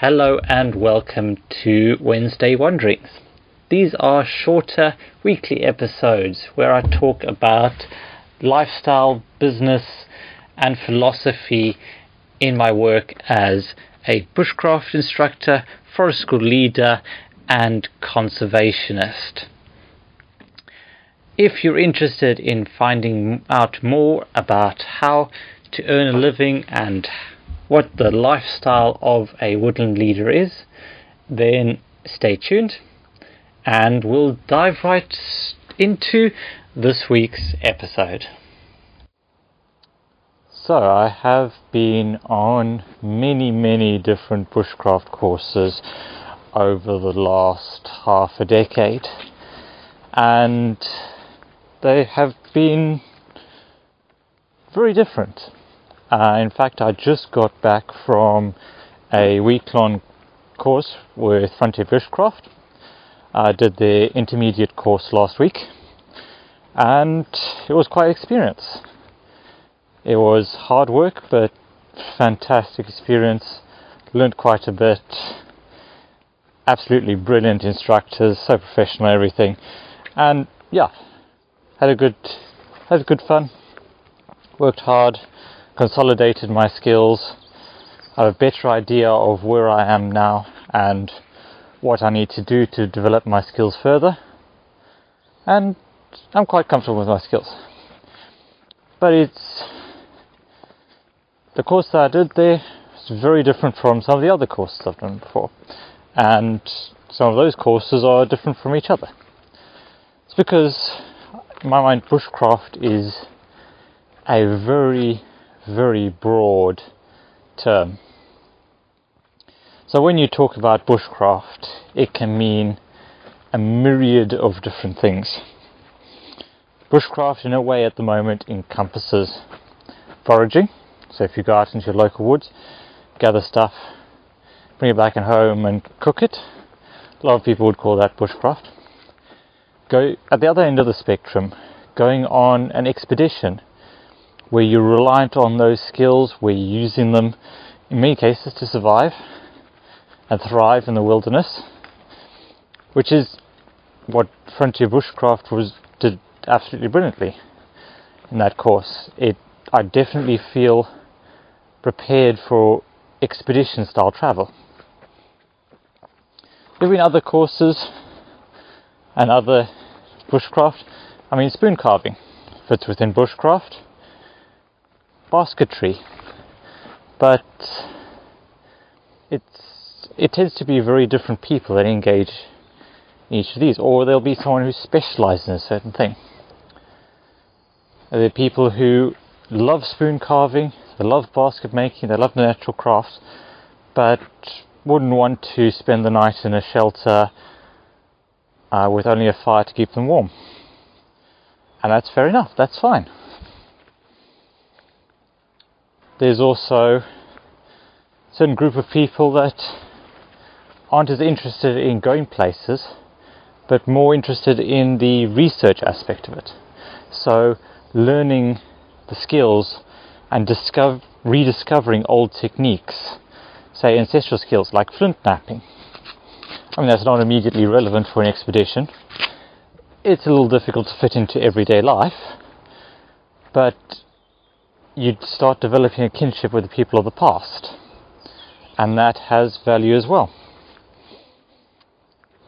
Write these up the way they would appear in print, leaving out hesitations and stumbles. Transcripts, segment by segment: Hello and welcome to Wednesday Wonderings. These are shorter weekly episodes where I talk about lifestyle, business and philosophy in my work as a bushcraft instructor, forest school leader and conservationist. If you're interested in finding out more about how to earn a living and what the lifestyle of a woodland leader is, then stay tuned and we'll dive right into this week's episode. So I have been on many different bushcraft courses over the last half a decade, and they have been very different. In fact, I just got back from a week-long course with Frontier Bushcraft. I did the intermediate course last week, and it was quite an experience. It was hard work, but fantastic experience. Learned quite a bit. Absolutely brilliant instructors, so professional, everything, and yeah, had a good fun. Worked hard. Consolidated my skills. I have a better idea of where I am now and what I need to do to develop my skills further, and I'm quite comfortable with my skills. But the course that I did there is very different from some of the other courses I've done before, and some of those courses are different from each other. It's because in my mind bushcraft is a very broad term. So when you talk about bushcraft, it can mean a myriad of different things. Bushcraft in a way at the moment encompasses foraging. So if you go out into your local woods, gather stuff, bring it back and home and cook it. A lot of people would call that bushcraft. Go at the other end of the spectrum, going on an expedition where you're reliant on those skills, where you're using them, in many cases, to survive and thrive in the wilderness, which is what Frontier Bushcraft did absolutely brilliantly in that course. I definitely feel prepared for expedition-style travel. There have been other courses and other bushcraft. I mean, spoon carving fits within bushcraft. Basketry, but it tends to be very different people that engage in each of these, or there'll be someone who specializes in a certain thing. There are people who love spoon carving, they love basket making, they love natural crafts, but wouldn't want to spend the night in a shelter with only a fire to keep them warm, and that's fair enough, that's fine. There's also a certain group of people that aren't as interested in going places, but more interested in the research aspect of it. So learning the skills and rediscovering old techniques, say ancestral skills like flint mapping. I mean, that's not immediately relevant for an expedition. It's a little difficult to fit into everyday life, but you'd start developing a kinship with the people of the past, and that has value as well.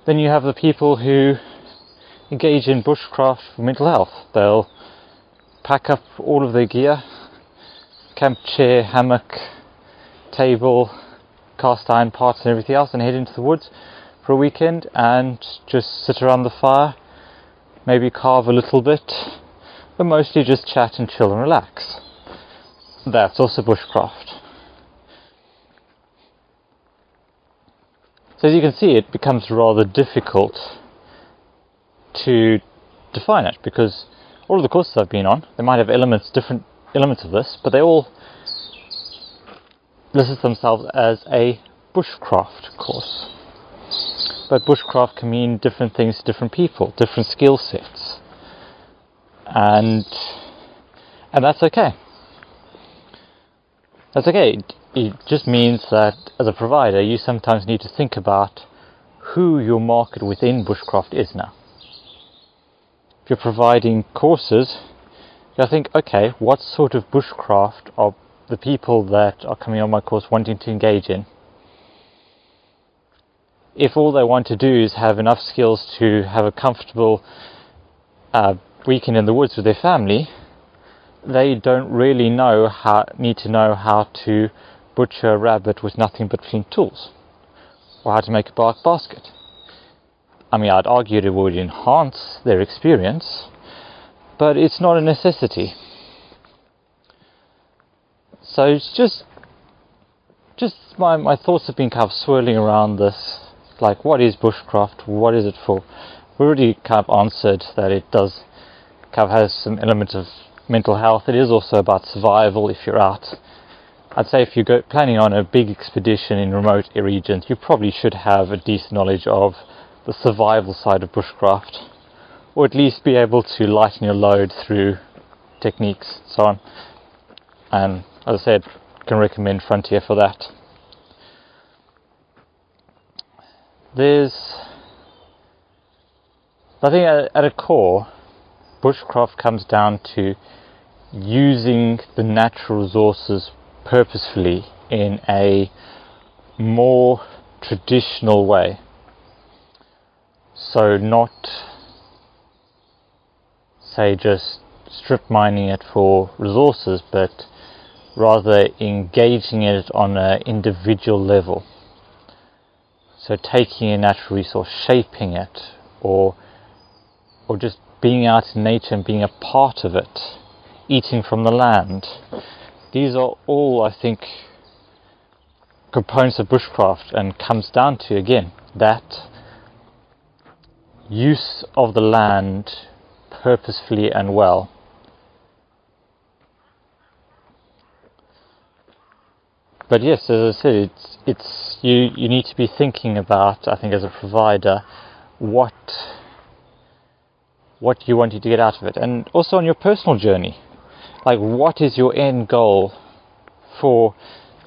Then you have the people who engage in bushcraft for mental health. They'll pack up all of their gear, camp chair, hammock, table, cast iron parts and everything else, and head into the woods for a weekend and just sit around the fire, maybe carve a little bit, but mostly just chat and chill and relax. That's also bushcraft. So as you can see, it becomes rather difficult to define it, because all of the courses I've been on, they might have different elements of this, but they all list themselves as a bushcraft course. But bushcraft can mean different things to different people, different skill sets. And that's okay. That's okay. It just means that as a provider, you sometimes need to think about who your market within bushcraft is now. If you're providing courses, I think, okay, what sort of bushcraft are the people that are coming on my course wanting to engage in? If all they want to do is have enough skills to have a comfortable weekend in the woods with their family, they don't really know how, need to know how to butcher a rabbit with nothing but flint tools, or how to make a bark basket. I mean, I'd argue it would enhance their experience, but it's not a necessity. So it's just my thoughts have been kind of swirling around this, like, what is bushcraft? What is it for? We already kind of answered that it does kind of has some element of mental health. It is also about survival if you're out. I'd say if you're planning on a big expedition in remote regions, you probably should have a decent knowledge of the survival side of bushcraft, or at least be able to lighten your load through techniques and so on. And as I said, can recommend Frontier for that. I think at a core, bushcraft comes down to using the natural resources purposefully in a more traditional way. So not, say, just strip mining it for resources, but rather engaging it on an individual level. So taking a natural resource, shaping it, or just being out in nature and being a part of it, eating from the land. These are all, I think, components of bushcraft, and comes down to, again, that use of the land purposefully and well. But yes, as I said, it's you need to be thinking about, I think, as a provider, what you wanted to get out of it, and also on your personal journey, like, what is your end goal for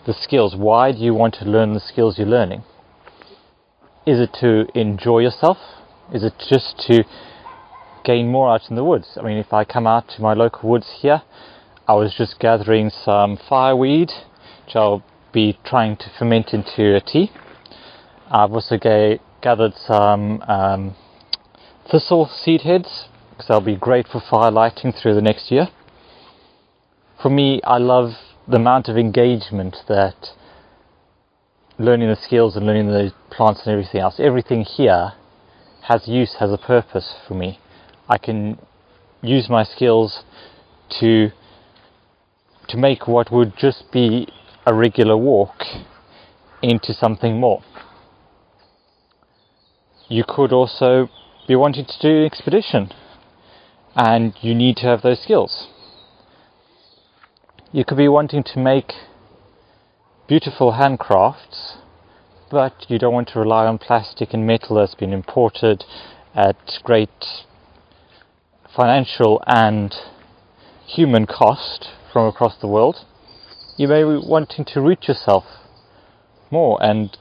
the skills? Why do you want to learn the skills you're learning? Is it to enjoy yourself? Is it just to gain more out in the woods? I mean, if I come out to my local woods here, I was just gathering some fireweed, which I'll be trying to ferment into a tea. I've also gathered some thistle seed heads, because they'll be great for fire lighting through the next year. For me, I love the amount of engagement that learning the skills and learning the plants and everything else, everything here has use, has a purpose for me. I can use my skills to make what would just be a regular walk into something more. You could also be wanting to do an expedition, and you need to have those skills. You could be wanting to make beautiful handcrafts, but you don't want to rely on plastic and metal that's been imported at great financial and human cost from across the world. You may be wanting to root yourself more and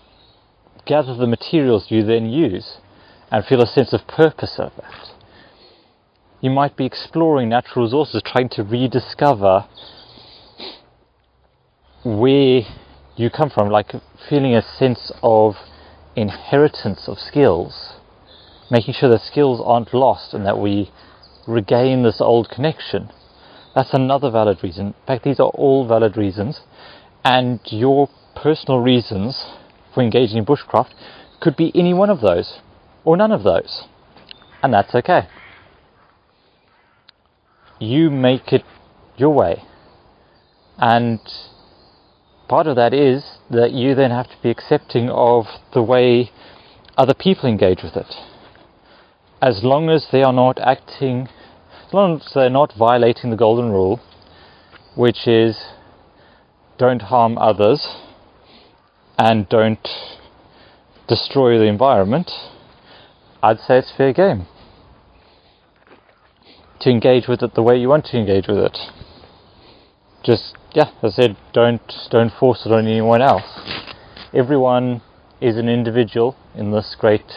gather the materials you then use and feel a sense of purpose of it. You might be exploring natural resources, trying to rediscover where you come from, like feeling a sense of inheritance of skills, making sure that skills aren't lost and that we regain this old connection. That's another valid reason. In fact, these are all valid reasons, and your personal reasons for engaging in bushcraft could be any one of those or none of those, and that's okay. You make it your way, and part of that is that you then have to be accepting of the way other people engage with it. As long as they are not acting, as long as they're not violating the golden rule, which is don't harm others and don't destroy the environment, I'd say it's fair game to engage with it the way you want to engage with it. Just yeah, as I said, don't force it on anyone else. Everyone is an individual in this great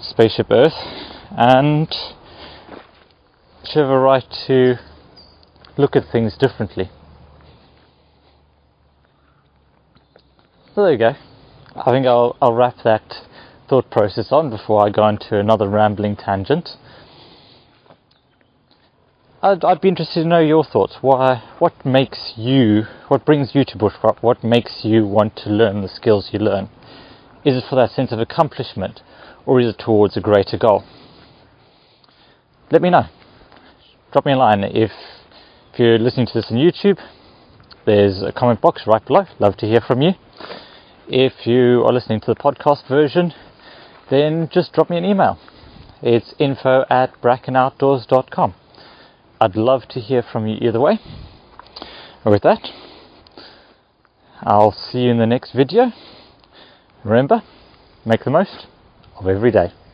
spaceship Earth, and should have a right to look at things differently. So there you go. I think I'll wrap that thought process on before I go into another rambling tangent. I'd be interested to know your thoughts. What brings you to bushcraft? What makes you want to learn the skills you learn? Is it for that sense of accomplishment, or is it towards a greater goal? Let me know. Drop me a line. If you're listening to this on YouTube, there's a comment box right below. Love to hear from you. If you are listening to the podcast version, then just drop me an email. It's info@brackenoutdoors.com. I'd love to hear from you either way. And with that, I'll see you in the next video. Remember, make the most of every day.